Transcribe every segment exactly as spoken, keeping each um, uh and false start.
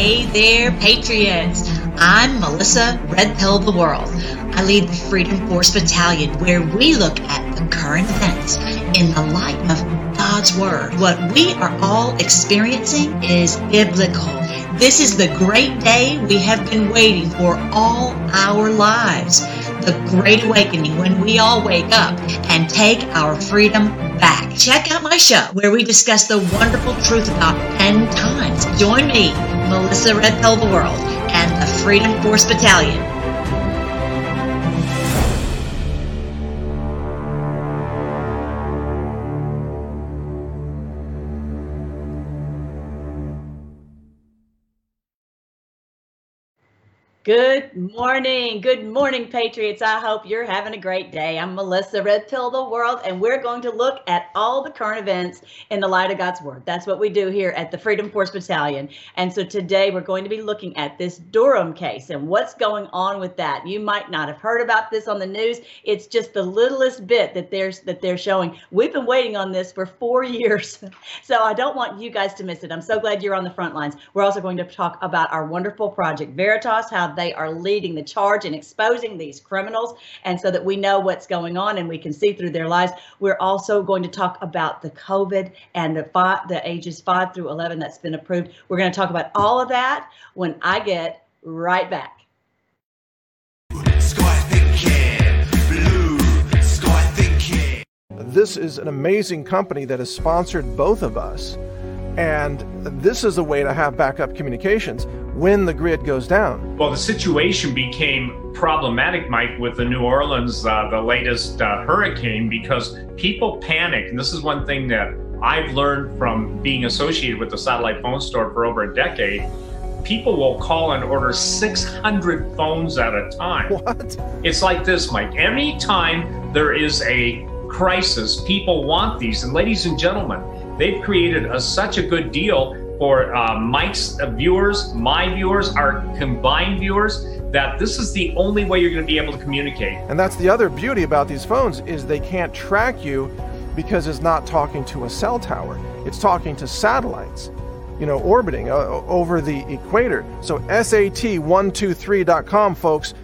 Hey there, Patriots! I'm Melissa Redpill the World. I lead the Freedom Force Battalion, where we look at the current events in the light of God's Word. What we are all experiencing is biblical. This is the great day we have been waiting for all our lives. The Great Awakening, when we all wake up and take our freedom back. Check out my show where we discuss the wonderful truth about end times. Join me, Melissa Redpill the World, and the Freedom Force Battalion. Good morning. Good morning, Patriots. I hope you're having a great day. I'm Melissa Redpill the World, and we're going to look at all the current events in the light of God's Word. That's what we do here at the Freedom Force Battalion. And so today we're going to be looking at this Durham case and what's going on with that. You might not have heard about this on the news. It's just the littlest bit that there's that they're showing. We've been waiting on this for four years, so I don't want you guys to miss it. I'm so glad you're on the front lines. We're also going to talk about our wonderful Project Veritas, how they are leading the charge in exposing these criminals, and so that we know what's going on and we can see through their lives. We're also going to talk about the COVID and the five, the ages five through eleven that's been approved. We're going to talk about all of that when I get right back. This is an amazing company that has sponsored both of us, and this is a way to have backup communications when the grid goes down. Well, the situation became problematic, Mike, with the New Orleans, uh, the latest uh, hurricane, because people panicked. And this is one thing that I've learned from being associated with the satellite phone store for over a decade. People will call and order six hundred phones at a time. What? It's like this, Mike. Anytime there is a crisis, people want these. And ladies and gentlemen, they've created a, such a good deal for uh, Mike's viewers, my viewers, our combined viewers, that this is the only way you're going to be able to communicate. And that's the other beauty about these phones, is they can't track you because it's not talking to a cell tower. It's talking to satellites, you know, orbiting uh, over the equator. So sat one two three dot com, folks.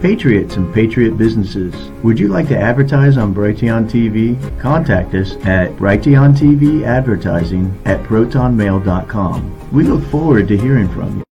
Patriots and Patriot businesses, would you like to advertise on Brighteon T V? Contact us at Brighteon T V Advertising at proton mail dot com. We look forward to hearing from you.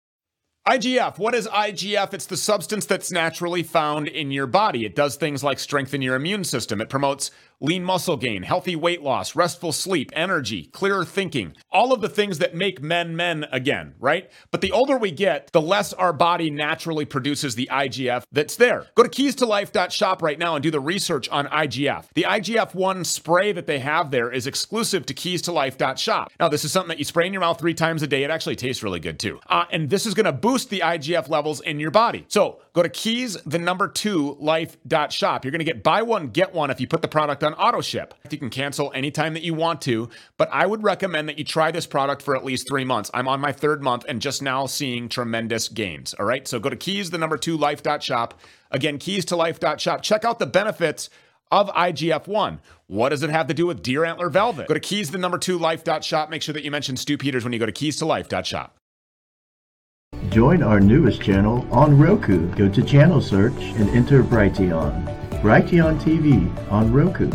I G F. What is I G F? It's the substance that's naturally found in your body. It does things like strengthen your immune system. It promotes lean muscle gain, healthy weight loss, restful sleep, energy, clearer thinking, all of the things that make men men again, right? But the older we get, the less our body naturally produces the I G F that's there. Go to keys to life dot shop right now and do the research on I G F. The I G F one spray that they have there is exclusive to keys to life dot shop. Now, this is something that you spray in your mouth three times a day. It actually tastes really good too. Uh, and this is going to boost the I G F levels in your body. So go to keys, the number two, life dot shop. You're going to get buy one, get one if you put the product on auto ship. You can cancel anytime that you want to, but I would recommend that you try this product for at least three months. I'm on my third month and just now seeing tremendous gains. All right. So go to keys, the number two, life dot shop. Again, keys to life dot shop. Check out the benefits of I G F one. What does it have to do with deer antler velvet? Go to keys, the number two, life dot shop. Make sure that you mention Stu Peters when you go to keys to life dot shop. Join our newest channel on Roku. Go to channel search and enter Brighteon. Brighteon T V on Roku.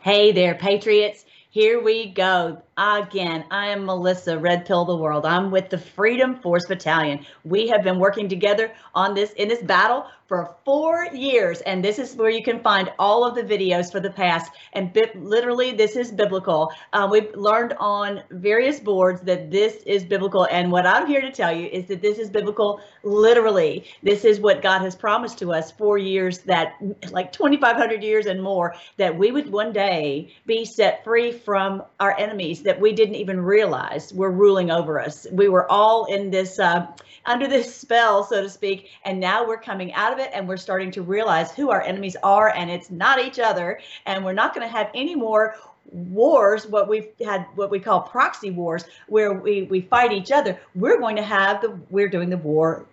Hey there, Patriots. Here we go. Again, I am Melissa Redpill the World. I'm with the Freedom Force Battalion. We have been working together on this in this battle for four years, and this is where you can find all of the videos for the past. And bi- literally, this is biblical. Uh, we've learned on various boards that this is biblical, and what I'm here to tell you is that this is biblical literally. This is what God has promised to us for years, that like twenty-five hundred years and more, that we would one day be set free from our enemies that we didn't even realize were ruling over us. We were all in this, uh, under this spell, so to speak, and now we're coming out of it and we're starting to realize who our enemies are, and it's not each other, and we're not going to have any more wars, what we've had, what we call proxy wars, where we we fight each other. We're going to have the we're doing the war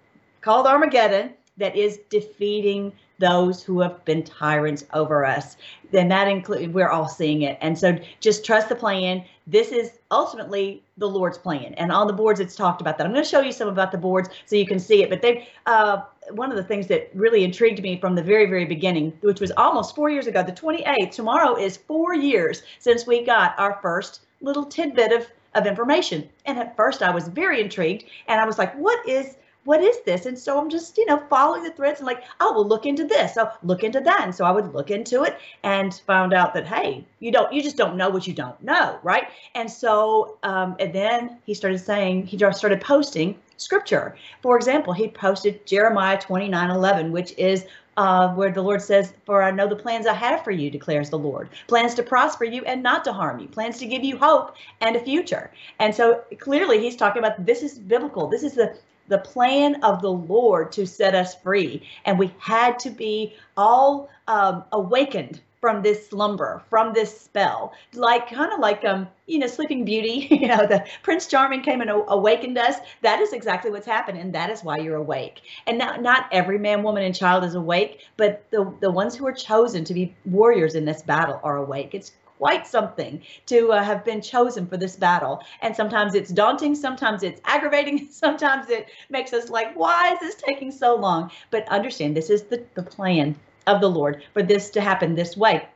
called Armageddon, that is defeating those who have been tyrants over us. Then that includes, we're all seeing it. And so just trust the plan. This is ultimately the Lord's plan. And on the boards, it's talked about that. I'm going to show you some about the boards so you can see it. But they, uh, one of the things that really intrigued me from the very, very beginning, which was almost four years ago, the twenty-eighth, tomorrow is four years since we got our first little tidbit of, of information. And at first I was very intrigued and I was like, what is What is this? And so I'm just, you know, following the threads and like, oh, we'll look into this. So look into that. And so I would look into it and found out that, hey, you don't, you just don't know what you don't know. Right. And so um, and then he started saying, he just started posting scripture. For example, he posted Jeremiah twenty-nine eleven, which is uh, where the Lord says, for I know the plans I have for you, declares the Lord, plans to prosper you and not to harm you, plans to give you hope and a future. And so clearly he's talking about this is biblical. This is the the plan of the Lord to set us free. And we had to be all um, awakened from this slumber, from this spell, like kind of like, um, you know, Sleeping Beauty, you know, the Prince Charming came and awakened us. That is exactly what's happened. And that is why you're awake. And not, not every man, woman and child is awake, but the, the ones who are chosen to be warriors in this battle are awake. It's quite something to uh, have been chosen for this battle. And sometimes it's daunting, sometimes it's aggravating, sometimes it makes us like, why is this taking so long? But understand, this is the, the plan of the Lord for this to happen this way.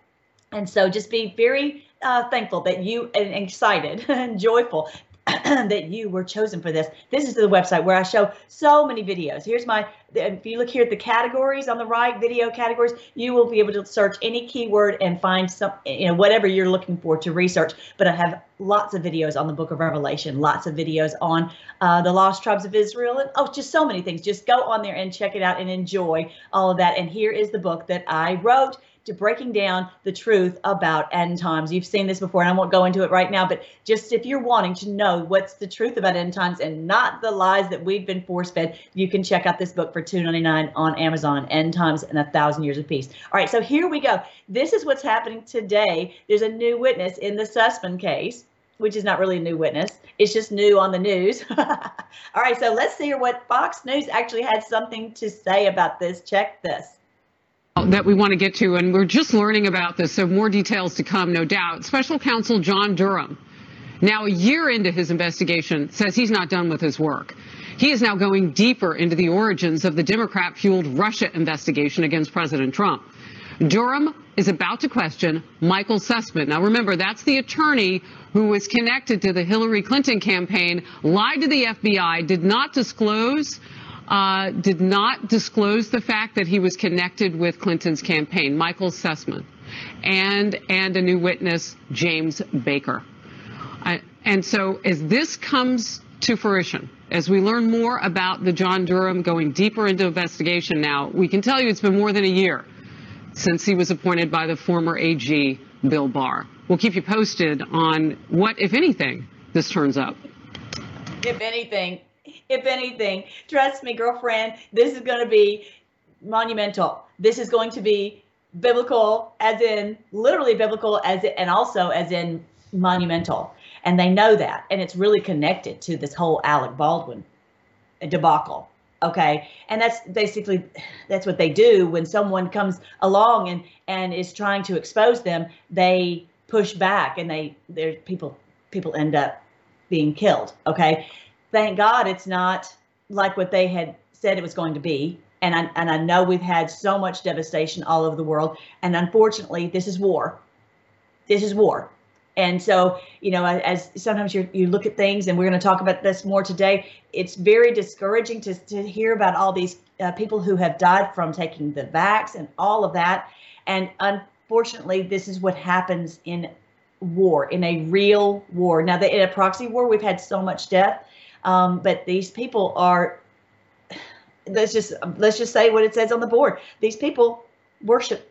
And so just be very uh, thankful that you, and excited and joyful that you were chosen for this. This is the website where I show so many videos. Here's my, if you look here at the categories on the right, video categories, you will be able to search any keyword and find some, you know, whatever you're looking for to research. But I have lots of videos on the book of Revelation, lots of videos on uh, the lost tribes of Israel, and oh, just so many things. Just go on there and check it out and enjoy all of that. And here is the book that I wrote to breaking down the truth about end times. You've seen this before, and I won't go into it right now, but just if you're wanting to know what's the truth about end times and not the lies that we've been force-fed, you can check out this book for two ninety-nine on Amazon, End Times and a Thousand Years of Peace. All right, so here we go. This is what's happening today. There's a new witness in the Sussmann case, which is not really a new witness. It's just new on the news. All right, so let's see what Fox News actually had something to say about this. Check this. That we want to get to, and we're just learning about this, so more details to come, no doubt. Special Counsel John Durham, now a year into his investigation, says he's not done with his work. He is now going deeper into the origins of the Democrat-fueled Russia investigation against President Trump. Durham is about to question Michael Sussmann. Now remember, that's the attorney who was connected to the Hillary Clinton campaign, lied to the F B I, did not disclose Uh, did not disclose the fact that he was connected with Clinton's campaign, Michael Sussmann, and and a new witness, James Baker. Uh, and so as this comes to fruition, as we learn more about the John Durham going deeper into investigation now, we can tell you it's been more than a year since he was appointed by the former A G, Bill Barr. We'll keep you posted on what, if anything, this turns up. If anything. If anything, trust me, girlfriend, this is going to be monumental. This is going to be biblical, as in literally biblical, as in, and also as in monumental. And they know that. And it's really connected to this whole Alec Baldwin debacle. OK, and that's basically that's what they do when someone comes along and and is trying to expose them. They push back and they there's people people end up being killed. OK. Thank God it's not like what they had said it was going to be. And I, and I know we've had so much devastation all over the world. And unfortunately, this is war. This is war. And so, you know, as sometimes you you look at things, and we're going to talk about this more today, it's very discouraging to, to hear about all these uh, people who have died from taking the vax and all of that. And unfortunately, this is what happens in war, in a real war. Now, the, in a proxy war, we've had so much death. Um, but these people are, let's just, let's just say what it says on the board. These people worship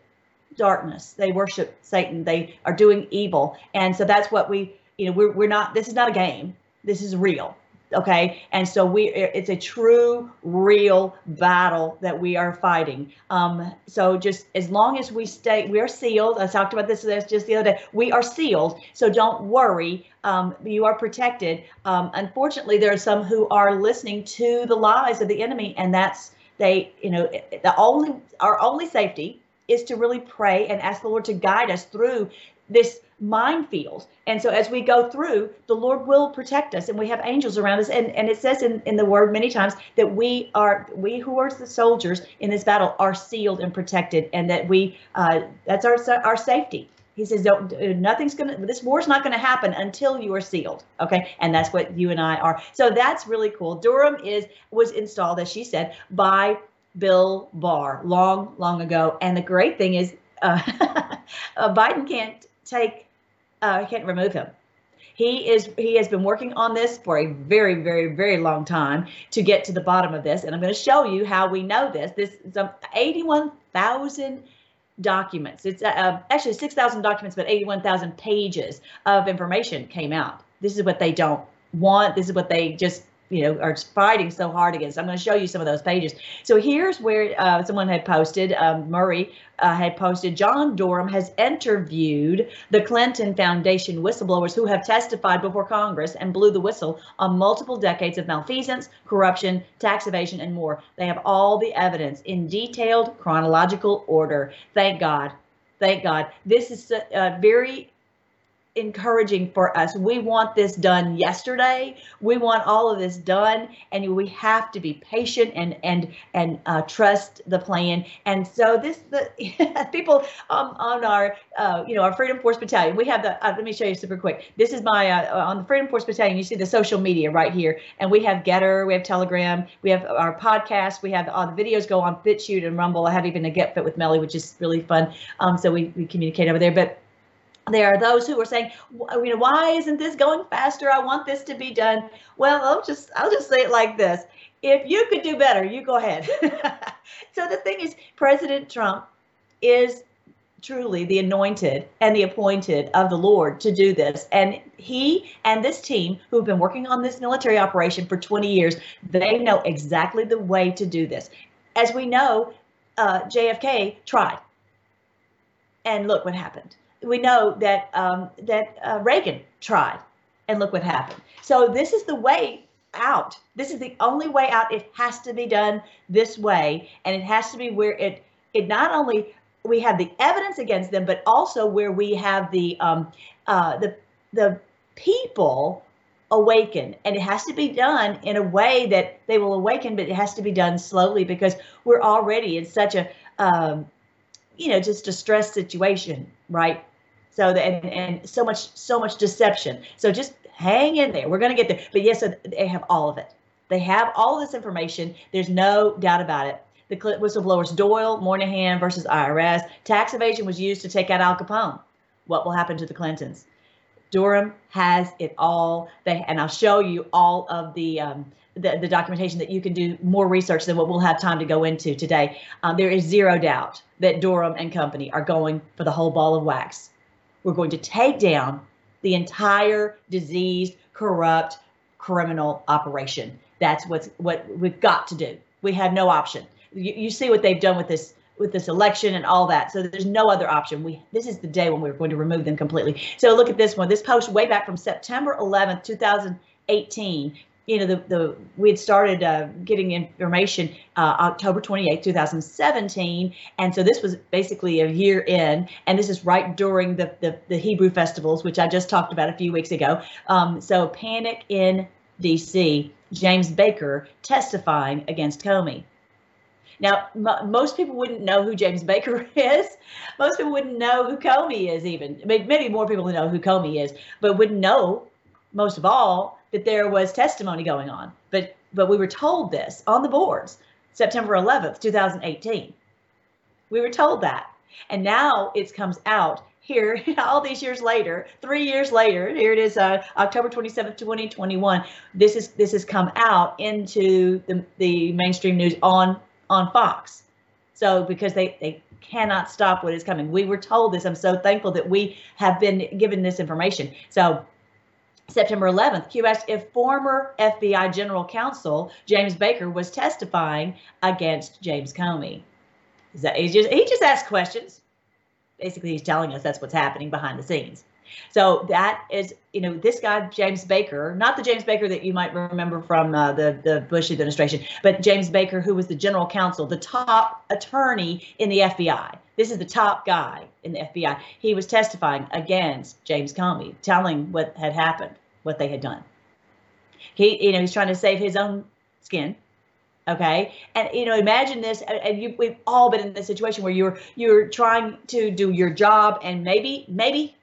darkness. They worship Satan. They are doing evil. And so that's what we, you know, we're, we're not, this is not a game. This is real. Okay. And so we, it's a true, real battle that we are fighting. Um, so just as long as we stay, we are sealed. I talked about this just the other day. We are sealed. So don't worry. Um, you are protected. Um, unfortunately, there are some who are listening to the lies of the enemy, and that's They, you know, the only our only safety is to really pray and ask the Lord to guide us through this minefield. And so as we go through, the Lord will protect us, and we have angels around us. And, and it says in, in the word many times that we are, we who are the soldiers in this battle are sealed and protected, and that we, uh, that's our, our safety. He says, don't, nothing's going to, this war's not going to happen until you are sealed. Okay. And that's what you and I are. So that's really cool. Durham is, was installed, as she said, by Bill Barr long, long ago. And the great thing is, uh, Biden can't take, uh, can't remove him. He is, he has been working on this for a very, very, very long time to get to the bottom of this. And I'm going to show you how we know this. This is eighty-one thousand documents. It's uh, actually six thousand documents, but eighty-one thousand pages of information came out. This is what they don't want. This is what they just, you know, are fighting so hard against. I'm going to show you some of those pages. So here's where uh, someone had posted, um, Murray uh, had posted, John Durham has interviewed the Clinton Foundation whistleblowers who have testified before Congress and blew the whistle on multiple decades of malfeasance, corruption, tax evasion, and more. They have all the evidence in detailed chronological order. Thank God. Thank God. This is a, a very encouraging for us. We want this done yesterday. We want all of this done, and we have to be patient and and and uh, trust the plan. And so this, the people um, on our uh, you know our Freedom Force Battalion. We have the. Uh, let me show you super quick. This is my uh, on the Freedom Force Battalion. You see the social media right here, and we have GETTR, we have Telegram, we have our podcast, we have all the videos go on BitChute and Rumble. I have even a GetFit with Melly, which is really fun. Um, so we we communicate over there, but. There are those who are saying, you know, why isn't this going faster? I want this to be done. Well, I'll just I'll just say it like this. If you could do better, you go ahead. So the thing is, President Trump is truly the anointed and the appointed of the Lord to do this. And he and this team who have been working on this military operation for twenty years, they know exactly the way to do this. As we know, uh, J F K tried. And look what happened. We know that um, that uh, Reagan tried, and look what happened. So this is the way out. This is the only way out. It has to be done this way, and it has to be where it it not only we have the evidence against them, but also where we have the um, uh, the the people awaken, and it has to be done in a way that they will awaken, but it has to be done slowly because we're already in such a um, you know just a stressed situation, right? So the, and, and so much, so much deception. So just hang in there. We're going to get there. But yes, so they have all of it. They have all this information. There's no doubt about it. The whistleblowers Doyle, Moynihan versus I R S. Tax evasion was used to take out Al Capone. What will happen to the Clintons? Durham has it all. They, and I'll show you all of the, um, the, the documentation that you can do more research than what we'll have time to go into today. Um, there is zero doubt that Durham and company are going for the whole ball of wax. We're going to take down the entire diseased, corrupt, criminal operation. That's what's, what we've got to do. We have no option. You, you see what they've done with this with this election and all that. So there's no other option. We This is the day when we're going to remove them completely. So look at this one. This post way back from September eleventh, two thousand eighteen. You know, the, the we had started uh, getting information uh, October twenty-eighth, two thousand seventeen. And so this was basically a year in. And this is right during the, the, the Hebrew festivals, which I just talked about a few weeks ago. Um, so panic in D C, James Baker testifying against Comey. Now, m most people wouldn't know who James Baker is. Most people wouldn't know who Comey is even. I mean, maybe more people know who Comey is, but wouldn't know, most of all, that there was testimony going on, but but we were told this on the boards, September eleventh, two thousand eighteen. We were told that, and now it comes out here, all these years later, three years later. Here it is, uh, October twenty-seventh, twenty twenty-one. This is this has come out into the the mainstream news on on Fox. So because they they cannot stop what is coming. We were told this. I'm so thankful that we have been given this information. So. September eleventh, Q asked if former F B I General Counsel James Baker was testifying against James Comey. Is that, he, just, he just asked questions. Basically, he's telling us that's what's happening behind the scenes. So that is, you know, this guy, James Baker, not the James Baker that you might remember from uh, the, the Bush administration, but James Baker, who was the general counsel, the top attorney in the F B I. This is the top guy in the F B I. He was testifying against James Comey, telling what had happened, what they had done. He, you know, he's trying to save his own skin. OK, and, you know, imagine this. And you, we've all been in this situation where you're you're trying to do your job, and maybe maybe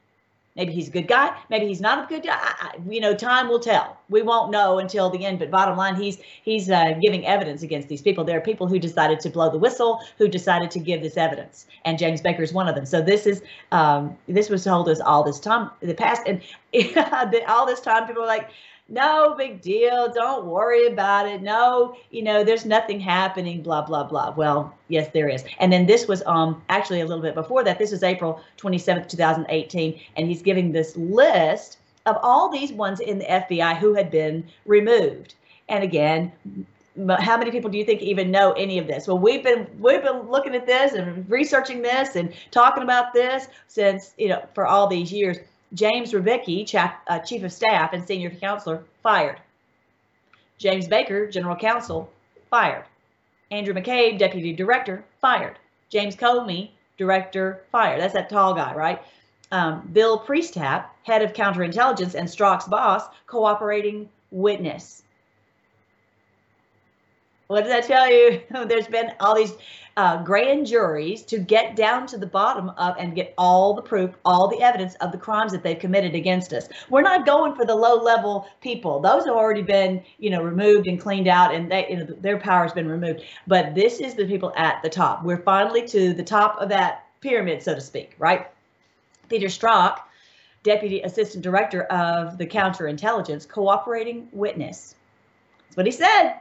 maybe he's a good guy. Maybe he's not a good guy. I, you know, time will tell. We won't know until the end. But bottom line, he's he's uh, giving evidence against these people. There are people who decided to blow the whistle, who decided to give this evidence. And James Baker is one of them. So this is um, this was told us all this time in the past, and all this time people are like, no big deal. Don't worry about it. No, you know, there's nothing happening, blah, blah, blah. Well, yes, there is. And then this was um actually a little bit before that. This is April twenty-seventh, two thousand eighteen. And he's giving this list of all these ones in the F B I who had been removed. And again, how many people do you think even know any of this? Well, we've been we've been looking at this and researching this and talking about this since, you know, for all these years. James Rebicki, chief of staff and senior counselor, fired. James Baker, general counsel, fired. Andrew McCabe, deputy director, fired. James Comey, director, fired. That's that tall guy, right? Um, Bill Priestap, head of counterintelligence and Strzok's boss, cooperating witness. What did I tell you? There's been all these uh, grand juries to get down to the bottom of and get all the proof, all the evidence of the crimes that they've committed against us. We're not going for the low-level people. Those have already been, you know, removed and cleaned out, and they, you know, their power has been removed. But this is the people at the top. We're finally to the top of that pyramid, so to speak, right? Peter Strzok, deputy assistant director of the counterintelligence, cooperating witness. That's what he said.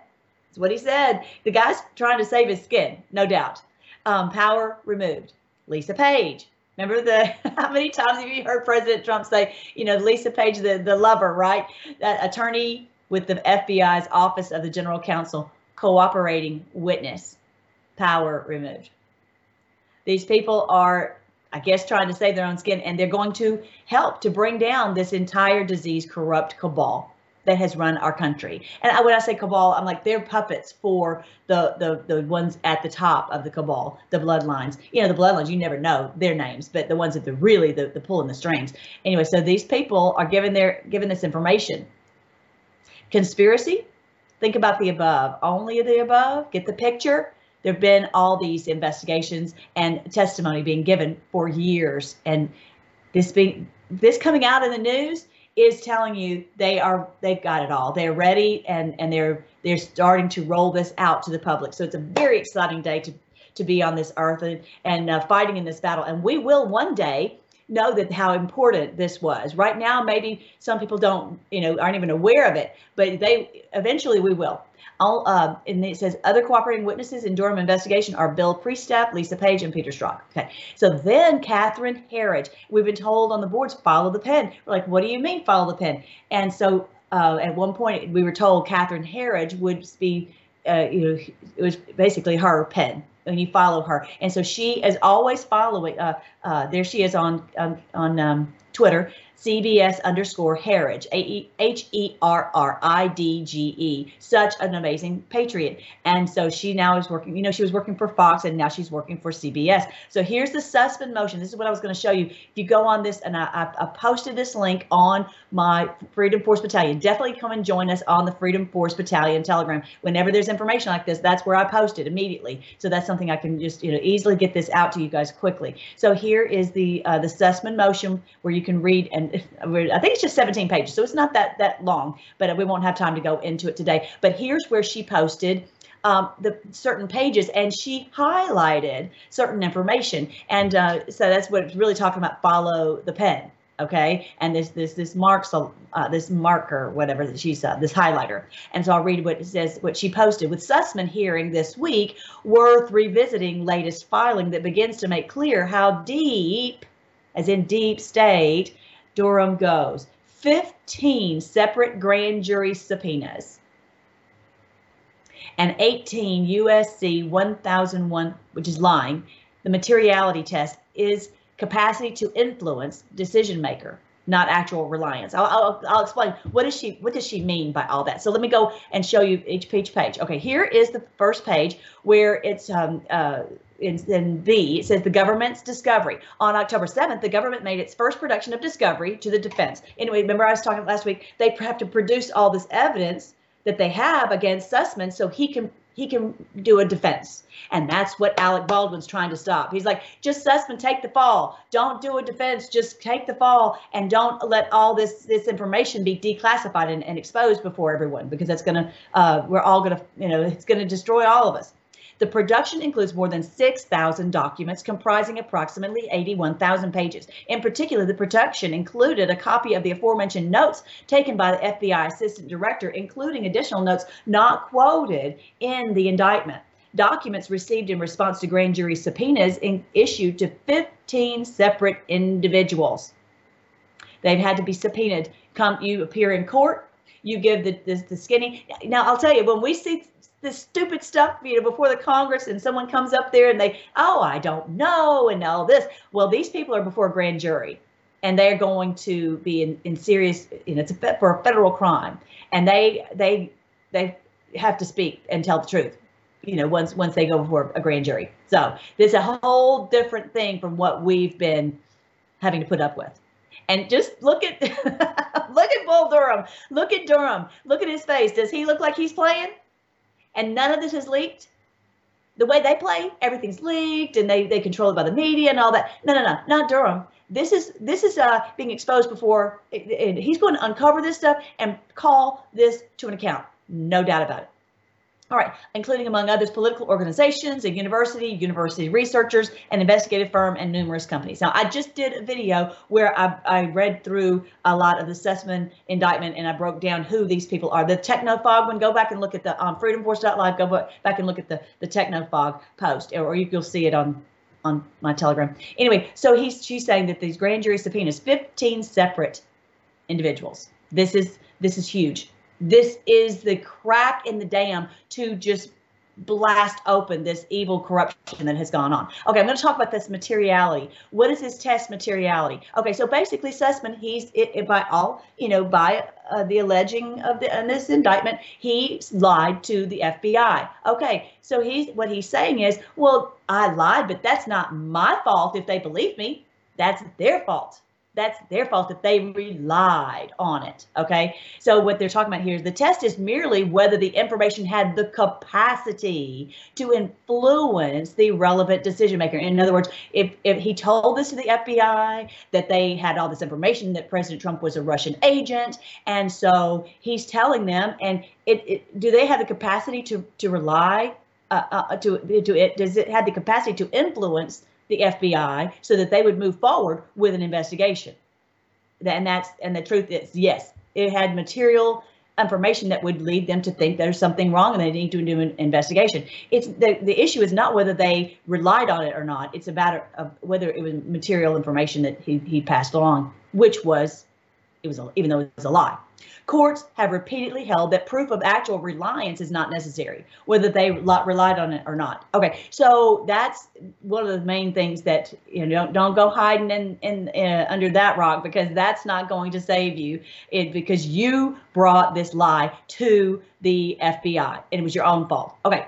That's what he said. The guy's trying to save his skin, no doubt. Um, power removed. Lisa Page. Remember the how many times have you heard President Trump say, you know, Lisa Page, the, the lover, right? That attorney with the F B I's Office of the General Counsel, cooperating witness. Power removed. These people are, I guess, trying to save their own skin, and they're going to help to bring down this entire disease corrupt cabal that has run our country. And when I say cabal, I'm like, they're puppets for the, the the ones at the top of the cabal, the bloodlines. You know, the bloodlines, you never know their names, but the ones that are really the, the pulling the strings. Anyway, so these people are given their given this information. Conspiracy, think about the above, only the above, get the picture. There have been all these investigations and testimony being given for years. And this being this coming out in the news is telling you they are, they've got it all. They're ready, and, and they're they're starting to roll this out to the public. So it's a very exciting day to, to be on this earth and, and uh, fighting in this battle. And we will one day know that how important this was. Right now, maybe some people don't, you know, aren't even aware of it, but they eventually we will. All, um, and it says other cooperating witnesses in Durham investigation are Bill Priestap, Lisa Page, and Peter Strzok. Okay, so then Catherine Herridge. We've been told on the boards, follow the pen. We're like, what do you mean follow the pen? And so uh, at one point we were told Catherine Herridge would be, uh, you know, it was basically her pen. When you follow her, and so she is always following. Uh, uh, there she is on on, on um, Twitter, C B S underscore Herridge, H E R R I D G E. Such an amazing patriot, and so she now is working. You know, she was working for Fox, and now she's working for C B S. So here's the Sussmann motion. This is what I was going to show you. If you go on this, and I, I, I posted this link on my Freedom Force Battalion. Definitely come and join us on the Freedom Force Battalion Telegram. Whenever there's information like this, that's where I post it immediately. So that's something I can just, you know, easily get this out to you guys quickly. So here is the uh, the Sussmann motion where you can read, and I think it's just seventeen pages, so it's not that that long, but we won't have time to go into it today. But here's where she posted um, the certain pages, and she highlighted certain information, and uh, so that's what it's really talking about. Follow the pen, okay? And this this this marks uh, this marker, whatever that she said, this highlighter. And so I'll read what it says, what she posted. With Sussmann hearing this week, worth revisiting latest filing that begins to make clear how deep, as in deep state, Durham goes. fifteen separate grand jury subpoenas and eighteen U S C one thousand one, which is lying. The materiality test is capacity to influence decision maker. not actual reliance. I'll, I'll, I'll explain. What does she, what does she mean by all that? So let me go and show you each page page. Okay, here is the first page where it's um, uh, in, in B, it says the government's discovery. On October seventh, the government made its first production of discovery to the defense. Anyway, remember I was talking last week, they have to produce all this evidence that they have against Sussmann so he can he can do a defense. And that's what Alec Baldwin's trying to stop. He's like, just Sussmann, take the fall. Don't do a defense, just take the fall and don't let all this, this information be declassified and, and exposed before everyone, because that's gonna, uh, we're all gonna, you know, it's gonna destroy all of us. The production includes more than six thousand documents comprising approximately eighty-one thousand pages. In particular, the production included a copy of the aforementioned notes taken by the F B I Assistant Director, including additional notes not quoted in the indictment. Documents received in response to grand jury subpoenas in, issued to fifteen separate individuals. They've had to be subpoenaed. Come, you appear in court, you give the, the, the skinny. Now, I'll tell you, when we see this stupid stuff, you know, before the Congress and someone comes up there and they, oh, I don't know, and all this. Well, these people are before a grand jury and they're going to be in, in serious, you know, it's a, for a federal crime. And they, they, they have to speak and tell the truth, you know, once, once they go before a grand jury. So it's a whole different thing from what we've been having to put up with. And just look at, look at Bull Durham, look at Durham, look at his face. Does he look like he's playing? And none of this is leaked. The way they play, everything's leaked, and they they control it by the media and all that. No, no, no, not Durham. This is this is uh, being exposed before. It, it, he's going to uncover this stuff and call this to an account. No doubt about it. All right, including among others, political organizations, a university, university researchers, an investigative firm, and numerous companies. Now, I just did a video where I, I read through a lot of the Sussmann indictment and I broke down who these people are. The TechnoFog one, go back and look at the um, freedom force dot live, go back and look at the, the TechnoFog post, or you, you'll see it on, on my Telegram. Anyway, so he's she's saying that these grand jury subpoenas, fifteen separate individuals. This is this is huge. This is the crack in the dam to just blast open this evil corruption that has gone on. Okay, I'm going to talk about this materiality. What is this test materiality? Okay, so basically Sussmann, he's it, it by all, you know, by uh, the alleging of the, in this indictment, he lied to the F B I. Okay, so he's what he's saying is, well, I lied, but that's not my fault if they believe me. That's their fault. That's their fault that they relied on it, okay? So what they're talking about here is the test is merely whether the information had the capacity to influence the relevant decision maker. In other words, if, if he told this to the F B I, that they had all this information that President Trump was a Russian agent, and so he's telling them, and it, it, do they have the capacity to, to rely, uh, uh, to, to it, does it have the capacity to influence the F B I so that they would move forward with an investigation? And that's, and the truth is, yes, it had material information that would lead them to think there's something wrong and they need to do an investigation. It's the, the issue is not whether they relied on it or not. It's about uh, whether it was material information that he, he passed along, which was, it was, even though it was a lie. Courts have repeatedly held that proof of actual reliance is not necessary, whether they relied on it or not. Okay, so that's one of the main things that, you know, don't, don't go hiding in, in, uh, under that rock, because that's not going to save you, it, because you brought this lie to the F B I and it was your own fault. Okay.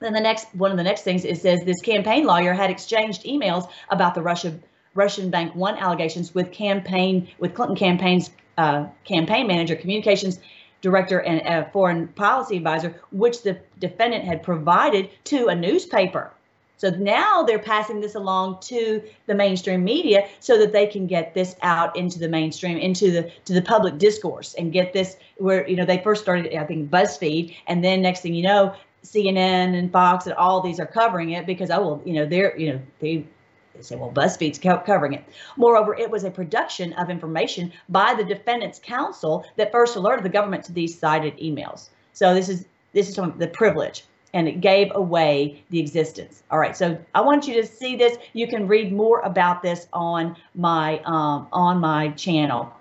Then the next, one of the next things, it says this campaign lawyer had exchanged emails about the Russia Russian Bank One allegations with campaign with Clinton campaign's uh, campaign manager, communications director, and uh, foreign policy advisor, which the defendant had provided to a newspaper. So now they're passing this along to the mainstream media so that they can get this out into the mainstream, into the to the public discourse, and get this where, you know, they first started, I think, BuzzFeed, and then next thing you know, C N N and Fox and all these are covering it because, oh, well, you know, they're, you know, they. They say, well, BuzzFeed's covering it. Moreover, it was a production of information by the defendant's counsel that first alerted the government to these cited emails. So this is this is the privilege, and it gave away the existence. All right, so I want you to see this. You can read more about this on my um, on my channel,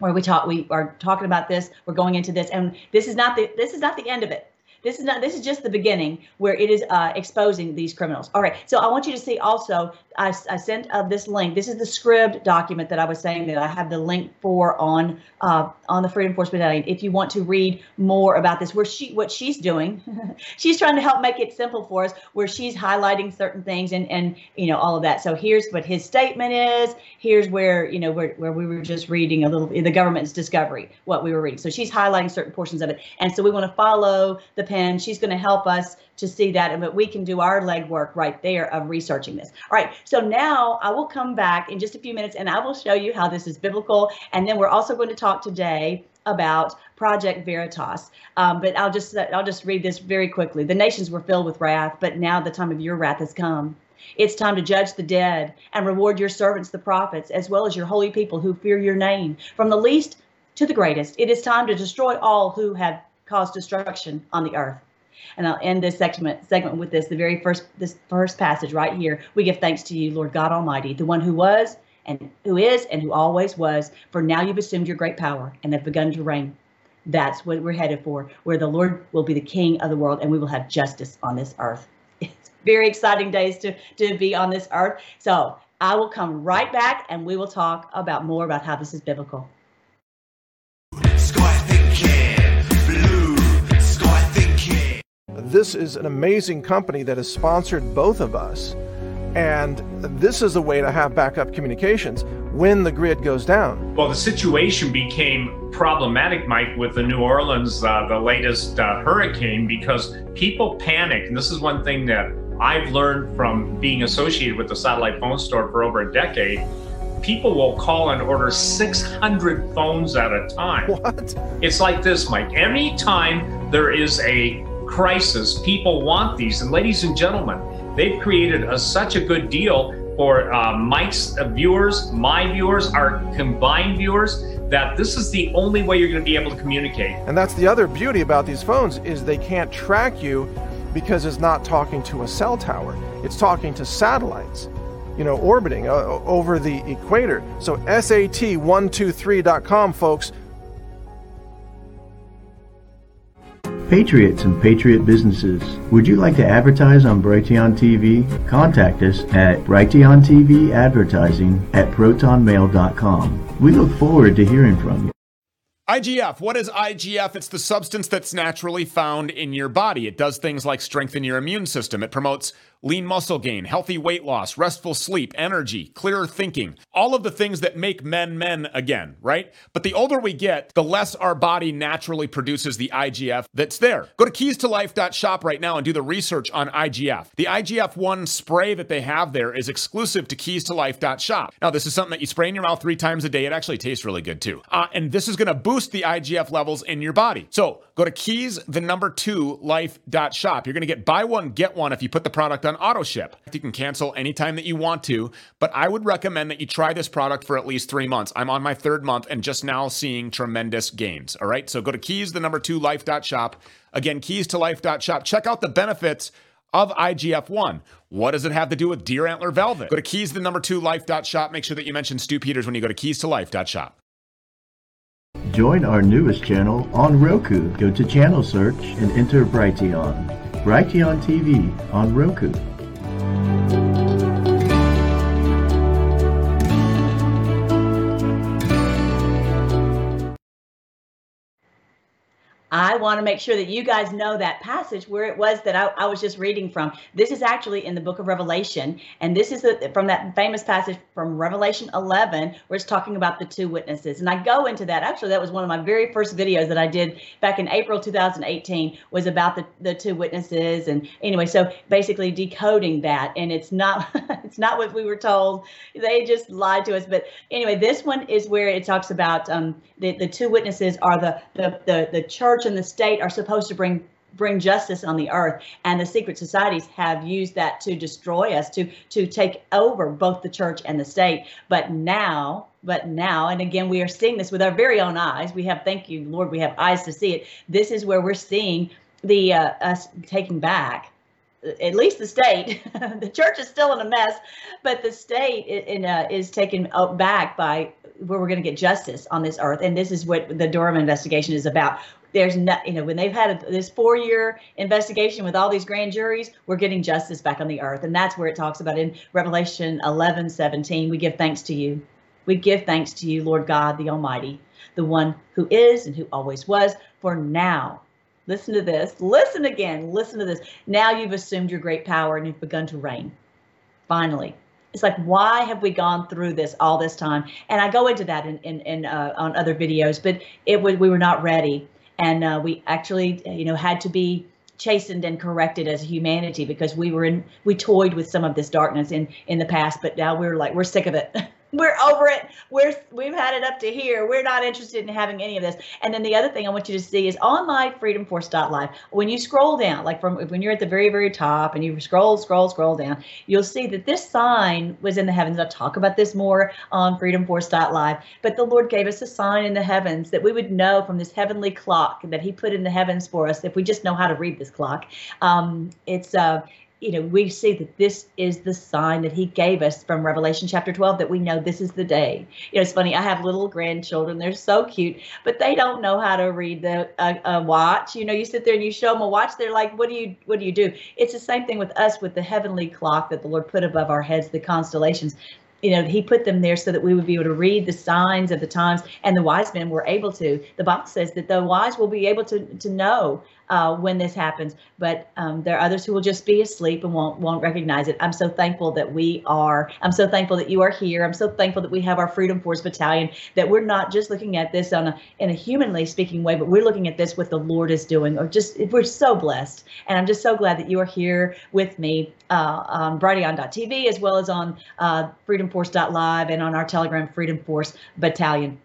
where we talk. We are talking about this. We're going into this, and this is not the this is not the end of it. This is not. This is just the beginning where it is uh, exposing these criminals. All right. So I want you to see also, I, I sent uh, this link. This is the Scribd document that I was saying that I have the link for on uh, on the Freedom Force Battalion. If you want to read more about this, where she what she's doing, she's trying to help make it simple for us, where she's highlighting certain things and and you know all of that. So here's what his statement is. Here's where you know where where we were just reading a little the government's discovery, what we were reading. So she's highlighting certain portions of it, and so we want to follow the pen. She's going to help us to see that, but we can do our legwork right there of researching this. All right, so now I will come back in just a few minutes and I will show you how this is biblical, and then we're also going to talk today about Project Veritas. Um, but I'll just I'll just read this very quickly. The nations were filled with wrath, but now the time of your wrath has come. It's time to judge the dead and reward your servants, the prophets, as well as your holy people who fear your name. From the least to the greatest, it is time to destroy all who have caused destruction on the earth. And I'll end this segment, segment with this, the very first this first passage right here. We give thanks to you, Lord God Almighty, the one who was and who is and who always was. For now you've assumed your great power and have begun to reign. That's what we're headed for, where the Lord will be the king of the world and we will have justice on this earth. It's very exciting days to, to be on this earth. So I will come right back and we will talk about more about how this is biblical. This is an amazing company that has sponsored both of us. And this is a way to have backup communications when the grid goes down. Well, the situation became problematic, Mike, with the New Orleans, uh, the latest uh, hurricane, because people panicked. And this is one thing that I've learned from being associated with the satellite phone store for over a decade. People will call and order six hundred phones at a time. What? It's like this, Mike. Any time there is a crisis, people want these. And ladies and gentlemen, they've created a, such a good deal for uh, Mike's viewers, my viewers, our combined viewers, that this is the only way you're going to be able to communicate. And that's the other beauty about these phones is they can't track you because it's not talking to a cell tower. It's talking to satellites, you know, orbiting uh, over the equator. So sat one two three dot com, folks. Patriots and Patriot businesses, would you like to advertise on Brighteon T V? Contact us at Brighteon T V Advertising at proton mail dot com. We look forward to hearing from you. I G F. What is I G F? It's the substance that's naturally found in your body. It does things like strengthen your immune system. It promotes lean muscle gain, healthy weight loss, restful sleep, energy, clearer thinking, all of the things that make men men again, right? But the older we get, the less our body naturally produces the I G F that's there. Go to keys to life dot shop right now and do the research on I G F. The I G F one spray that they have there is exclusive to keys to life dot shop. Now, this is something that you spray in your mouth three times a day. It actually tastes really good too. Uh, and this is going to boost the I G F levels in your body. So go to keys, the number two, life dot shop. You're going to get buy one, get one if you put the product on auto ship. You can cancel anytime that you want to, but I would recommend that you try this product for at least three months. I'm on my third month and just now seeing tremendous gains. All right. So go to keys, the number two, life dot shop. Again, keys to life dot shop. Check out the benefits of I G F one. What does it have to do with deer antler velvet? Go to keys, the number two, life dot shop. Make sure that you mention Stu Peters when you go to keys to life dot shop. Join our newest channel on Roku. Go to channel search and enter Brighteon. Brighteon T V on Roku. I want to make sure that you guys know that passage where it was that I, I was just reading from. This is actually in the book of Revelation, and this is the, from that famous passage from Revelation eleven, where it's talking about the two witnesses. And I go into that. Actually, that was one of my very first videos that I did back in April two thousand eighteen was about the, the two witnesses. And anyway, so basically decoding that, and it's not it's not what we were told. They just lied to us. But anyway, this one is where it talks about um, the, the two witnesses are the the the, the church and the state are supposed to bring bring justice on the earth, and the secret societies have used that to destroy us, to to take over both the church and the state. But now, but now, and again, we are seeing this with our very own eyes. We have, thank you, Lord, we have eyes to see it. This is where we're seeing the uh, us taking back at least the state. The church is still in a mess, but the state in, uh, is taken back by where we're going to get justice on this earth. And this is what the Durham investigation is about. There's not, you know, when they've had a, this four-year investigation with all these grand juries, we're getting justice back on the earth. And that's where it talks about in Revelation eleven seventeen, we give thanks to you. We give thanks to you, Lord God, the Almighty, the one who is and who always was, for now. Listen to this. Listen again. Listen to this. Now you've assumed your great power and you've begun to reign. Finally. It's like, why have we gone through this all this time? And I go into that in, in, in uh, on other videos, but it was, we were not ready. And uh, we actually, you know, had to be chastened and corrected as humanity because we were in, we toyed with some of this darkness in, in the past, but now we're like, we're sick of it. We're over it. We're, we've had it up to here. We're not interested in having any of this. And then the other thing I want you to see is on my freedom force dot live, when you scroll down, like from when you're at the very, very top and you scroll, scroll, scroll down, you'll see that this sign was in the heavens. I'll talk about this more on freedom force dot live, but the Lord gave us a sign in the heavens that we would know from this heavenly clock that he put in the heavens for us. If we just know how to read this clock, um, it's uh, you know, we see that this is the sign that he gave us from Revelation chapter twelve, that we know this is the day. You know, it's funny. I have little grandchildren. They're so cute, but they don't know how to read the uh, uh, watch. You know, you sit there and you show them a watch. They're like, what do you, what do you do? It's the same thing with us, with the heavenly clock that the Lord put above our heads, the constellations. You know, he put them there so that we would be able to read the signs of the times, and the wise men were able to. The Bible says that the wise will be able to, to know uh, when this happens, but um, there are others who will just be asleep and won't, won't recognize it. I'm so thankful that we are. I'm so thankful that you are here. I'm so thankful that we have our Freedom Force Battalion, that we're not just looking at this on a, in a humanly speaking way, but we're looking at this what the Lord is doing, or just, we're so blessed. And I'm just so glad that you are here with me uh, on Brighteon dot T V, as well as on uh, Freedom Force dot live and on our Telegram, Freedom Force Battalion.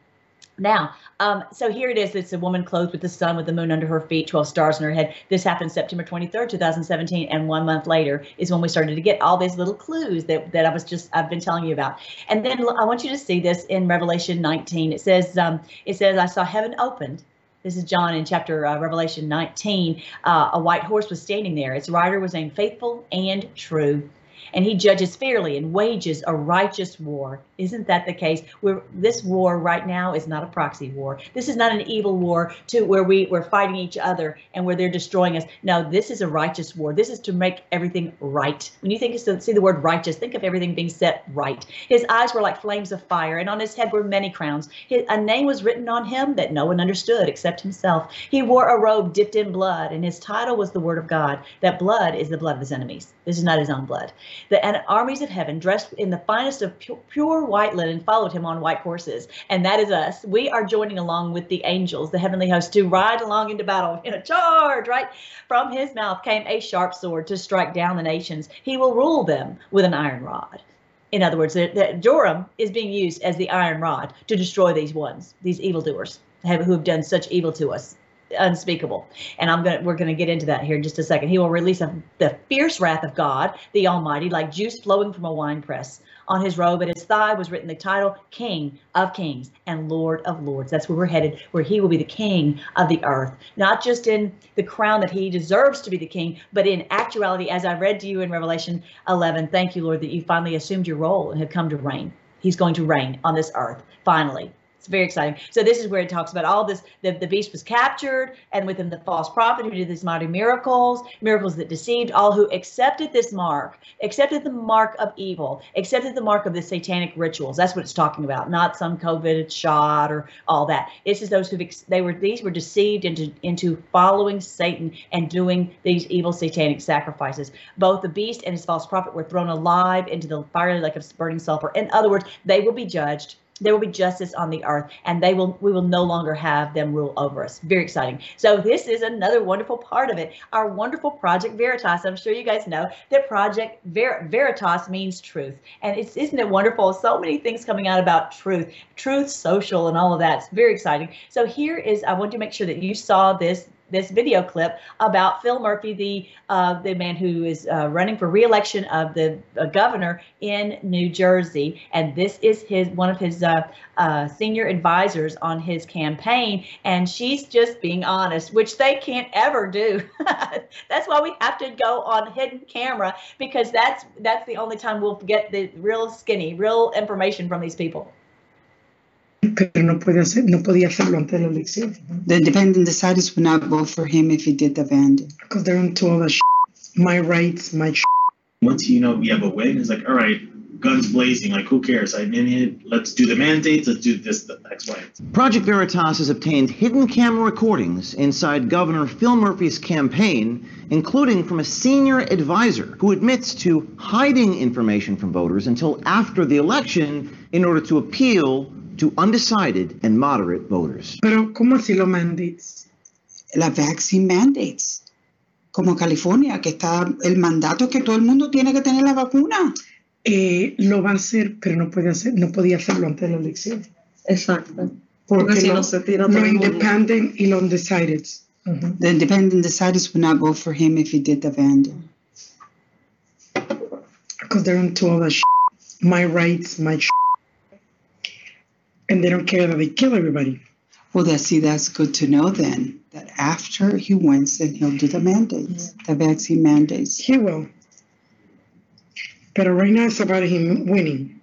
Now, um, so here it is. It's a woman clothed with the sun, with the moon under her feet, twelve stars in her head. This happened September twenty-third, two thousand seventeen, and one month later is when we started to get all these little clues that, that I was just, I've been telling you about. And then I want you to see this in Revelation nineteen. It says, um, it says, I saw heaven opened. This is John in chapter uh, Revelation nineteen. Uh, a white horse was standing there. Its rider was named Faithful and True. And he judges fairly and wages a righteous war. Isn't that the case? We're, this war right now is not a proxy war. This is not an evil war to where we, we're fighting each other and where they're destroying us. No, this is a righteous war. This is to make everything right. When you think see the word righteous, think of everything being set right. His eyes were like flames of fire, and on his head were many crowns. His, a name was written on him that no one understood except himself. He wore a robe dipped in blood, and his title was the Word of God. That blood is the blood of his enemies. This is not his own blood. The armies of heaven, dressed in the finest of pure, pure white linen, followed him on white horses. And that is us. We are joining along with the angels, the heavenly host, to ride along into battle in a charge, right? From his mouth came a sharp sword to strike down the nations. He will rule them with an iron rod. In other words, that Durham is being used as the iron rod to destroy these ones, these evildoers who have done such evil to us. Unspeakable. And I'm gonna we're gonna get into that here in just a second. He will release a, the fierce wrath of God, the Almighty, like juice flowing from a wine press. On his robe at his thigh was written the title King of Kings and Lord of Lords. That's where we're headed, where he will be the king of the earth, not just in the crown that he deserves to be the king, but in actuality, as I read to you in Revelation eleven. Thank you, Lord, that you finally assumed your role and have come to reign. He's going to reign on this earth finally. It's very exciting. So this is where it talks about all this. The, the beast was captured, and with him the false prophet who did these mighty miracles, miracles that deceived all who accepted this mark, accepted the mark of evil, accepted the mark of the satanic rituals. That's what it's talking about, not some COVID shot or all that. It's just those who they were, these were deceived into, into following Satan and doing these evil satanic sacrifices. Both the beast and his false prophet were thrown alive into the fiery lake of burning sulfur. In other words, they will be judged. There will be justice on the earth, and they will we will no longer have them rule over us. Very exciting. So this is another wonderful part of it. Our wonderful Project Veritas. I'm sure you guys know that Project Ver Veritas means truth. And it's isn't it wonderful? So many things coming out about truth, truth social and all of that. It's very exciting. So here is, I want to make sure that you saw this this video clip about Phil Murphy, the uh, the man who is uh, running for re-election of the uh, governor in New Jersey, and this is his one of his uh, uh, senior advisors on his campaign, and she's just being honest, which they can't ever do. That's why we have to go on hidden camera, because that's that's the only time we'll get the real skinny, real information from these people. pero no podía, hacer, no podía hacerlo antes de la elección. The independent deciders would not vote for him if he did the bandit. Because they're into all that shit. My rights, my shit. Once you know we have a win, it's like, all right, guns blazing, like who cares? I mean, let's do the mandates, let's do this, the X, Y. Project Veritas has obtained hidden camera recordings inside Governor Phil Murphy's campaign, including from a senior advisor who admits to hiding information from voters until after the election in order to appeal to undecided and moderate voters. Pero ¿cómo así los mandates? La vaccine mandates. Como California, que está el mandato que todo el mundo tiene que tener la vacuna. Eh, lo va a hacer, pero no puede hacer, no podía hacerlo antes de la elección. Exacto. Porque, Porque si lo, no se tira lo independent y lo undecided. Uh-huh. The independent deciders would not vote for him if he did the vandal. Because they're into all that shit. My rights, my shit. And they don't care that they kill everybody. Well, that, see, that's good to know then, that after he wins, then he'll do the mandates, yeah. The vaccine mandates. He will. But right now it's about him winning.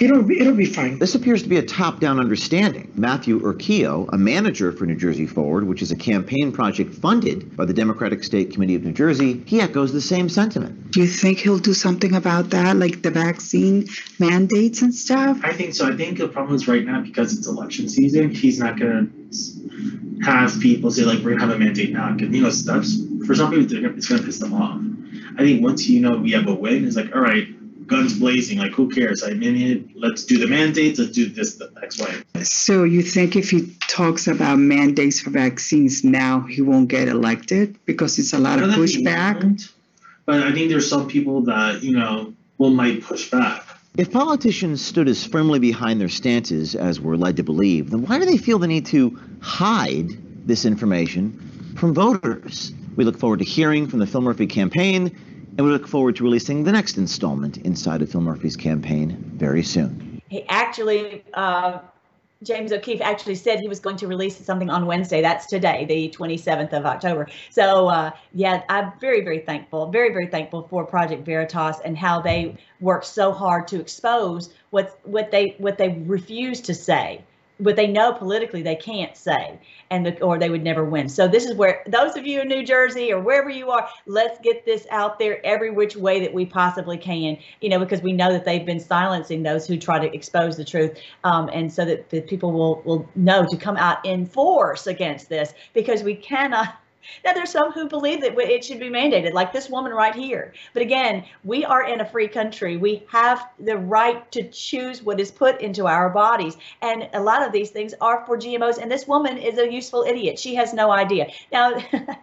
It'll be, it'll be fine. This appears to be a top-down understanding. Matthew Urquio, a manager for New Jersey Forward, which is a campaign project funded by the Democratic State Committee of New Jersey, he echoes the same sentiment. Do you think he'll do something about that, like the vaccine mandates and stuff? I think so. I think the problem is right now, because it's election season, he's not going to have people say, like, we're going to have a mandate now. Because, you know, stuff's, for some people, it's going to piss them off. I think once, you know, we have a win, it's like, all right, guns blazing, like who cares? I mean, let's do the mandates, let's do this, the X, Y. So you think if he talks about mandates for vaccines now, he won't get elected because it's a lot of pushback? But I think there's some people that, you know, will might push back. If politicians stood as firmly behind their stances as we're led to believe, then why do they feel the need to hide this information from voters? We look forward to hearing from the Phil Murphy campaign, and we look forward to releasing the next installment inside of Phil Murphy's campaign very soon. He actually, uh, James O'Keefe actually said he was going to release something on Wednesday. That's today, the twenty-seventh of October. So, uh, yeah, I'm very, very thankful, very, very thankful for Project Veritas and how they worked so hard to expose what what they what they refuse to say. But they know politically they can't say, and the, or they would never win. So this is where those of you in New Jersey or wherever you are, let's get this out there every which way that we possibly can, you know, because we know that they've been silencing those who try to expose the truth. Um, and so that the people will, will know to come out in force against this, because we cannot. Now, there's some who believe that it should be mandated, like this woman right here. But again, we are in a free country. We have the right to choose what is put into our bodies. And a lot of these things are for G M Os. And this woman is a useful idiot. She has no idea. Now,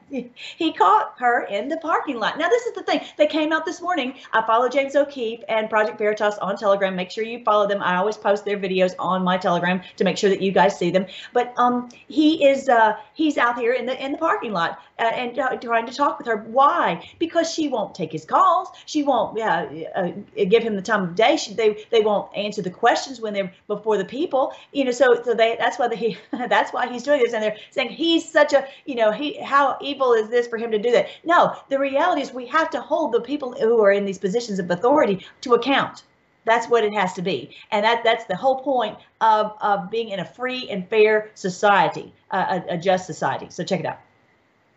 he caught her in the parking lot. Now, this is the thing. They came out this morning. I follow James O'Keefe and Project Veritas on Telegram. Make sure you follow them. I always post their videos on my Telegram to make sure that you guys see them. But um, he is uh, he's out here in the in the parking lot. Uh, and uh, trying to talk with her. Why? Because she won't take his calls. She won't uh, uh, give him the time of day. She, they they won't answer the questions when they're before the people. You know, so so they that's why the, he that's why he's doing this. And they're saying he's such a you know he how evil is this for him to do that? No, the reality is we have to hold the people who are in these positions of authority to account. That's what it has to be. And that, that's the whole point of of being in a free and fair society, uh, a, a just society. So check it out.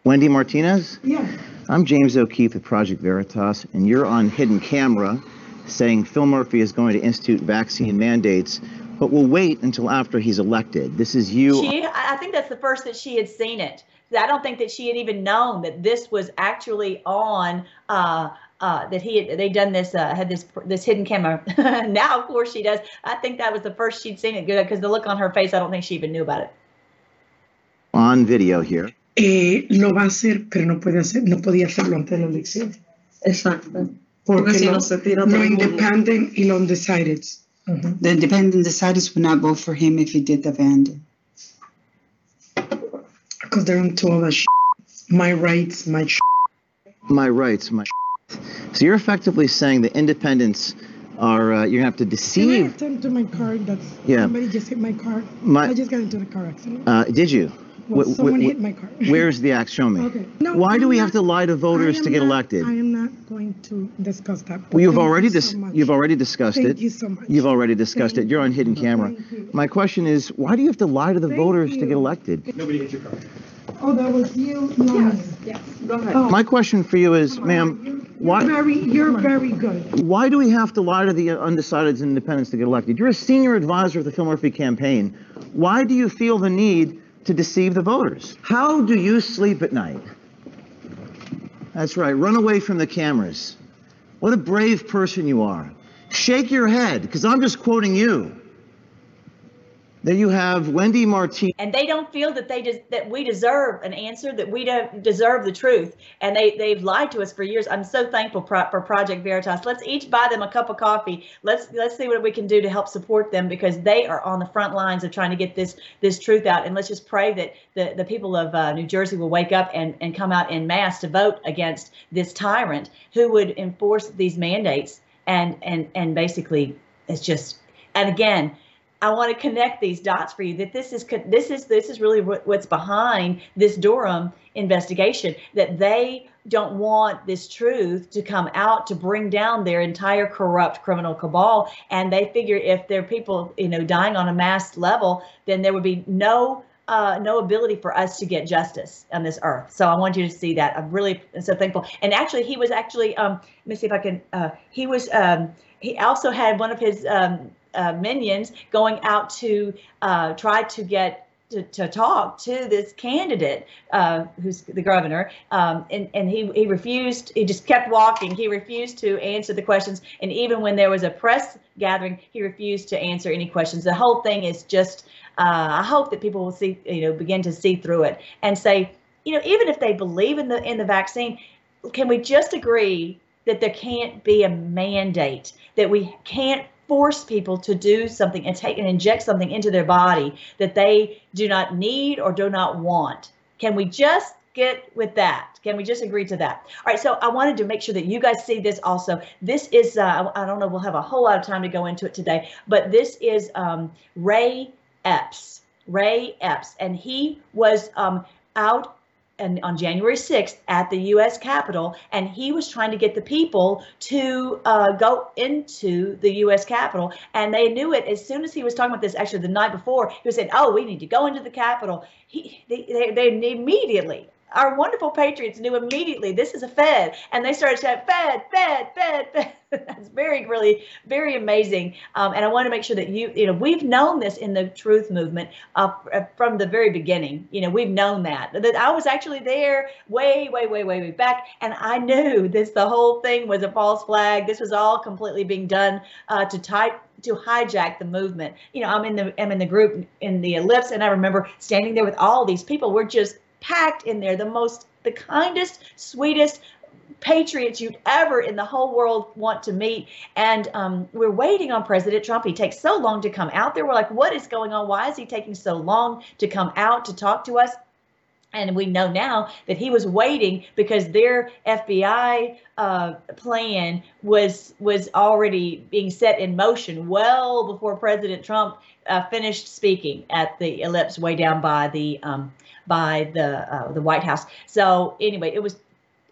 Wendy Martinez? Yeah. I'm James O'Keefe at Project Veritas, and you're on hidden camera saying Phil Murphy is going to institute vaccine mandates, but we'll wait until after he's elected. This is you. She, I think that's the first that she had seen it. I don't think that she had even known that this was actually on, uh, uh, that he had, they'd done this, uh, had this this hidden camera. Now, of course, she does. I think that was the first she'd seen it, because the look on her face, I don't think she even knew about it. On video here. Eh, lo va a hacer, pero no puede hacer, no podía hacerlo antes de la elección. Exacto. Porque si lo, no se tira lo independent y lo undecided. Uh-huh. The independent deciders would not vote for him if he did the vandal. Because they're into all that shit. My rights, my shit. My rights, my shit. So you're effectively saying the independents are, uh, you're going to have to deceive. Can I attend to my car? That's, yeah. Somebody just hit my car. My, I just got into the car accident. Uh, did you? Well, wh someone wh hit my car. Where's the act? Show me. Okay. No, Why I'm do we not, have to lie to voters to get not, elected? I am not going to discuss that. Well, you've already you so You've already discussed thank it. Thank you so much. You've already discussed thank it. You're on hidden camera. My question is, why do you have to lie to the thank voters you. to get elected? Nobody hit your car. Oh, that was you? No. Yes. Yes. Go ahead. Oh. My question for you is, ma'am, Why, very, you're very good. Why do we have to lie to the undecideds and independents to get elected? You're a senior advisor of the Phil Murphy campaign. Why do you feel the need to deceive the voters? How do you sleep at night? That's right. Run away from the cameras. What a brave person you are. Shake your head, because I'm just quoting you. There you have Wendy Martinez. And they don't feel that they des that we deserve an answer, that we don't deserve the truth. And they, they've lied to us for years. I'm so thankful pro for Project Veritas. Let's each buy them a cup of coffee. Let's let's see what we can do to help support them, because they are on the front lines of trying to get this this truth out. And let's just pray that the, the people of uh, New Jersey will wake up and, and come out en masse to vote against this tyrant who would enforce these mandates. And, and, and basically, it's just, and again, I want to connect these dots for you that this is this is this is really what's behind this Durham investigation, that they don't want this truth to come out to bring down their entire corrupt criminal cabal. And they figure if there are people, you know, dying on a mass level, then there would be no uh, no ability for us to get justice on this earth. So I want you to see that. I'm really so thankful. And actually, he was actually um, let me see if I can. Uh, he was um, he also had one of his um, Uh, minions going out to uh, try to get to, to talk to this candidate, uh, who's the governor, um, and, and he, he refused. He just kept walking. He refused to answer the questions. And even when there was a press gathering, he refused to answer any questions. The whole thing is just, uh, I hope that people will see, you know, begin to see through it and say, you know, even if they believe in the in the vaccine, can we just agree that there can't be a mandate, that we can't force people to do something and take and inject something into their body that they do not need or do not want? Can we just get with that? Can we just agree to that? All right, so I wanted to make sure that you guys see this also. This is, uh, I don't know, we'll have a whole lot of time to go into it today, but this is um, Ray Epps, Ray Epps, and he was um, out and on January sixth at the U S Capitol, and he was trying to get the people to uh, go into the U S Capitol, and they knew it as soon as he was talking about this. Actually, the night before, he was saying, "Oh, we need to go into the Capitol." He, they, they, they immediately, our wonderful patriots knew immediately this is a Fed, and they started saying, "Fed, Fed, Fed, Fed." That's very, really, very amazing. Um, and I want to make sure that you, you know, we've known this in the truth movement uh, from the very beginning. You know, we've known that. That I was actually there way, way, way, way, way back. And I knew this, the whole thing was a false flag. This was all completely being done uh, to type, to hijack the movement. You know, I'm in the, I'm in the group in the Ellipse, and I remember standing there with all these people. We're just packed in there, the most, the kindest, sweetest patriots you'd ever in the whole world want to meet. And um, we're waiting on President Trump. He takes so long to come out there. We're like, what is going on? Why is he taking so long to come out to talk to us? And we know now that he was waiting because their F B I uh, plan was was already being set in motion well before President Trump uh, finished speaking at the Ellipse way down by the um, by the uh, the White House. So anyway, it was.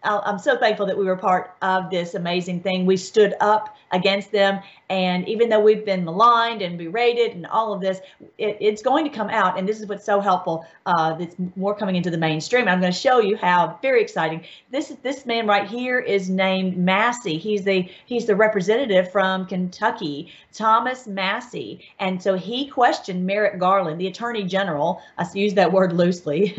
I'm so thankful that we were part of this amazing thing. We stood up against them. And even though we've been maligned and berated and all of this, it, it's going to come out. And this is what's so helpful. Uh, it's more coming into the mainstream. I'm going to show you how very exciting. This this man right here is named Massie. He's the, he's the representative from Kentucky, Thomas Massie. And so he questioned Merrick Garland, the attorney general. I use that word loosely.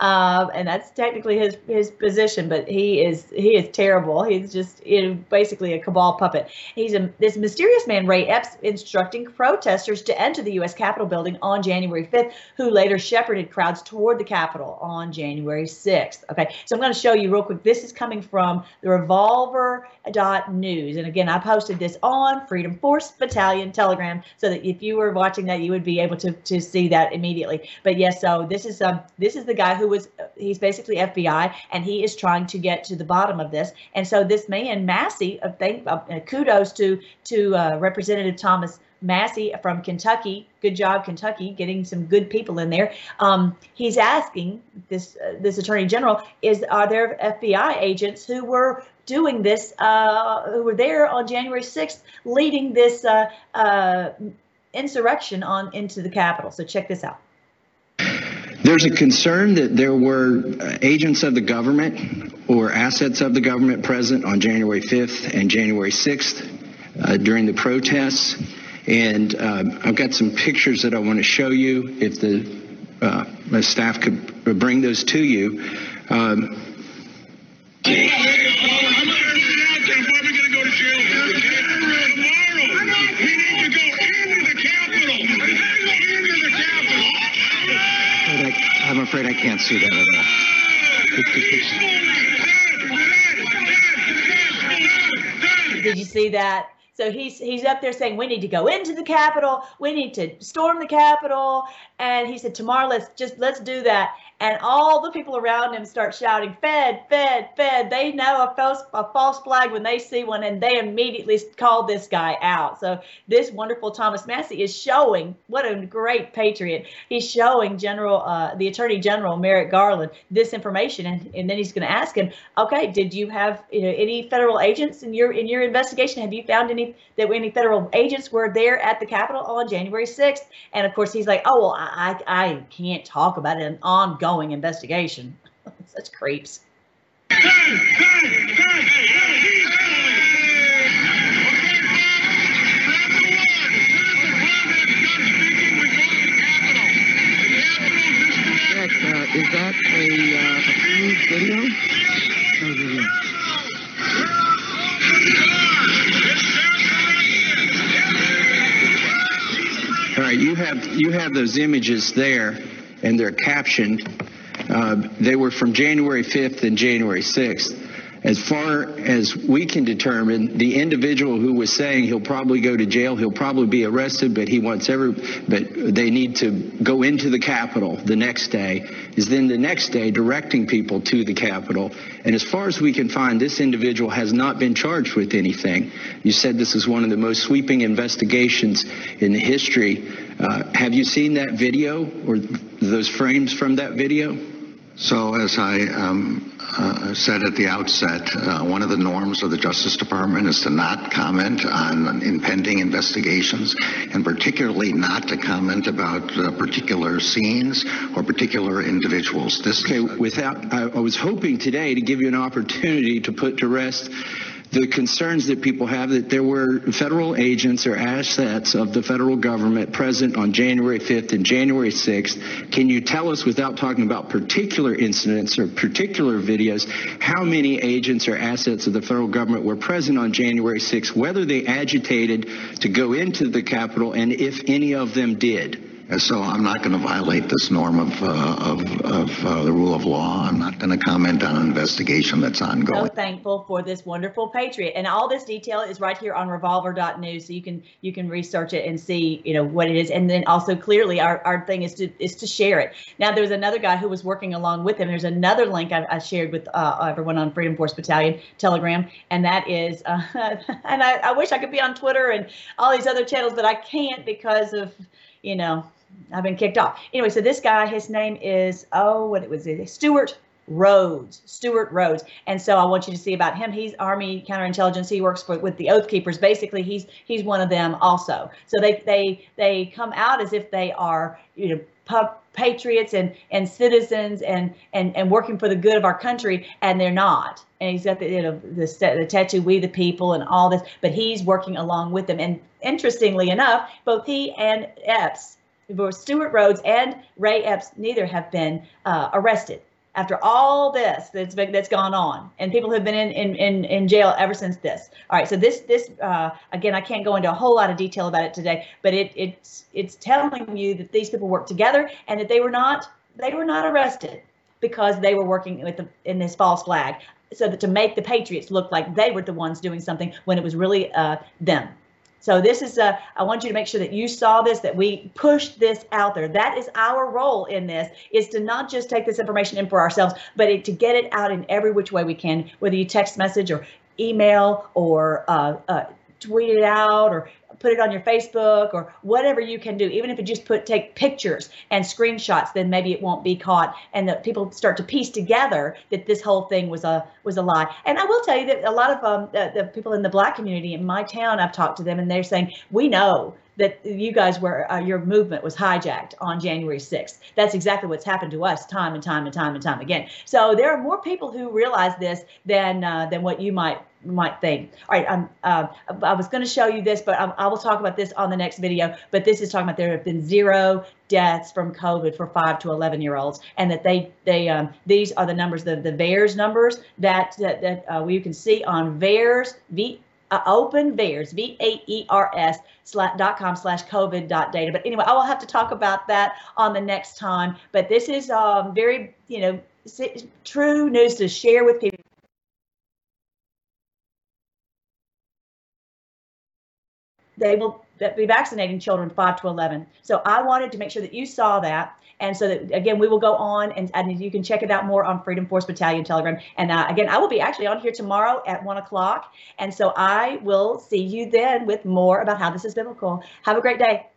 uh, and that's technically his, his position, but he He is he is terrible. He's just you know, basically a cabal puppet. He's a, this mysterious man, Ray Epps, instructing protesters to enter the U S Capitol building on January fifth, who later shepherded crowds toward the Capitol on January sixth. Okay, so I'm going to show you real quick. This is coming from the Revolver dot News. And again, I posted this on Freedom Force Battalion Telegram, so that if you were watching that, you would be able to, to see that immediately. But yes, so this is um, this is the guy who was, he's basically F B I, and he is trying to get to the bottom of this. And so this man Massie, uh, thank, uh, kudos to to uh, Representative Thomas Massie from Kentucky. Good job, Kentucky, getting some good people in there. Um, he's asking this uh, this attorney general is, are there F B I agents who were doing this, uh, who were there on January sixth, leading this uh, uh, insurrection on into the Capitol? So check this out. There's a concern that there were agents of the government or assets of the government present on January fifth and January sixth uh, during the protests. And um, I've got some pictures that I want to show you, if the uh, my staff could bring those to you. Um, I'm afraid I can't see that at all. Did you see that? So he's he's up there saying, we need to go into the Capitol. We need to storm the Capitol. And he said, tomorrow, let's just let's do that. And all the people around him start shouting, Fed, Fed, Fed. They know a false, a false flag when they see one, and they immediately call this guy out. So this wonderful Thomas Massie is showing, what a great patriot. He's showing General, uh, the Attorney General, Merrick Garland, this information. And, and then he's going to ask him, okay, did you have you know, any federal agents in your in your investigation? Have you found any? That any federal agents were there at the Capitol on January sixth. And of course, he's like, oh, well, I, I can't talk about an ongoing investigation. Such creeps. Uh, is that a uh, approved video? Oh, video. All right, you have you have those images there, and they're captioned. Uh, they were from January fifth and January sixth. As far as we can determine, the individual who was saying he'll probably go to jail, he'll probably be arrested, but he wants every, but they need to go into the Capitol the next day, is then the next day directing people to the Capitol. And as far as we can find, this individual has not been charged with anything. You said this is one of the most sweeping investigations in the history. Uh, have you seen that video or those frames from that video? So as I um, uh, said at the outset, uh, one of the norms of the Justice Department is to not comment on impending investigations, and particularly not to comment about uh, particular scenes or particular individuals. This okay, without, I, I was hoping today to give you an opportunity to put to rest the concerns that people have that there were federal agents or assets of the federal government present on January fifth and January sixth. Can you tell us, without talking about particular incidents or particular videos, how many agents or assets of the federal government were present on January sixth, whether they agitated to go into the Capitol, and if any of them did? So I'm not going to violate this norm of, uh, of, of uh, the rule of law. I'm not going to comment on an investigation that's ongoing. So thankful for this wonderful patriot. And all this detail is right here on Revolver dot news. So you can you can research it and see, you know, what it is. And then also clearly our, our thing is to is to share it. Now, there's another guy who was working along with him. There's another link I, I shared with uh, everyone on Freedom Force Battalion Telegram. And that is uh, and I, I wish I could be on Twitter and all these other channels, but I can't because of, you know, I've been kicked off. Anyway, so this guy, his name is, oh, what was it? Stuart Rhodes, Stuart Rhodes. And so I want you to see about him. He's Army counterintelligence. He works for, with the Oath Keepers. Basically, he's he's one of them also. So they they they come out as if they are, you know, pub patriots and and citizens and and and working for the good of our country, and they're not. And he's got the, you know, the, the tattoo, we the people, and all this, but he's working along with them. And interestingly enough, both he and Epps, both Stuart Rhodes and Ray Epps, neither have been uh, arrested after all this that's been, that's gone on, and people have been in, in in in jail ever since this. All right, so this this uh, again, I can't go into a whole lot of detail about it today, but it it's it's telling you that these people worked together and that they were not they were not arrested because they were working with the, in this false flag, so that to make the patriots look like they were the ones doing something when it was really uh, them. So this is, uh, I want you to make sure that you saw this, that we push this out there. That is our role in this, is to not just take this information in for ourselves, but it, to get it out in every which way we can, whether you text message or email or uh, uh, tweet it out or put it on your Facebook or whatever you can do. Even if you just put take pictures and screenshots, then maybe it won't be caught, and that people start to piece together that this whole thing was a was a lie. And I will tell you that a lot of um, the, the people in the Black community in my town, I've talked to them, and they're saying, we know that you guys were, uh, your movement was hijacked on January sixth. That's exactly what's happened to us time and time and time and time again. So there are more people who realize this than uh, than what you might might think. All right, I'm, uh, I was going to show you this, but I, I will talk about this on the next video. But this is talking about there have been zero deaths from COVID for five to eleven year olds, and that they they um, these are the numbers, the the VAERS numbers that that, that uh, we can see on VAERS V. Uh, open VAERS, V A E R S dot com slash COVID dot data. But anyway, I will have to talk about that on the next time. But this is um, very, you know, true news to share with people. They will be vaccinating children five to eleven. So I wanted to make sure that you saw that. And so that, again, we will go on, and, and you can check it out more on Freedom Force Battalion Telegram. And uh, again, I will be actually on here tomorrow at one o'clock. And so I will see you then with more about how this is biblical. Have a great day.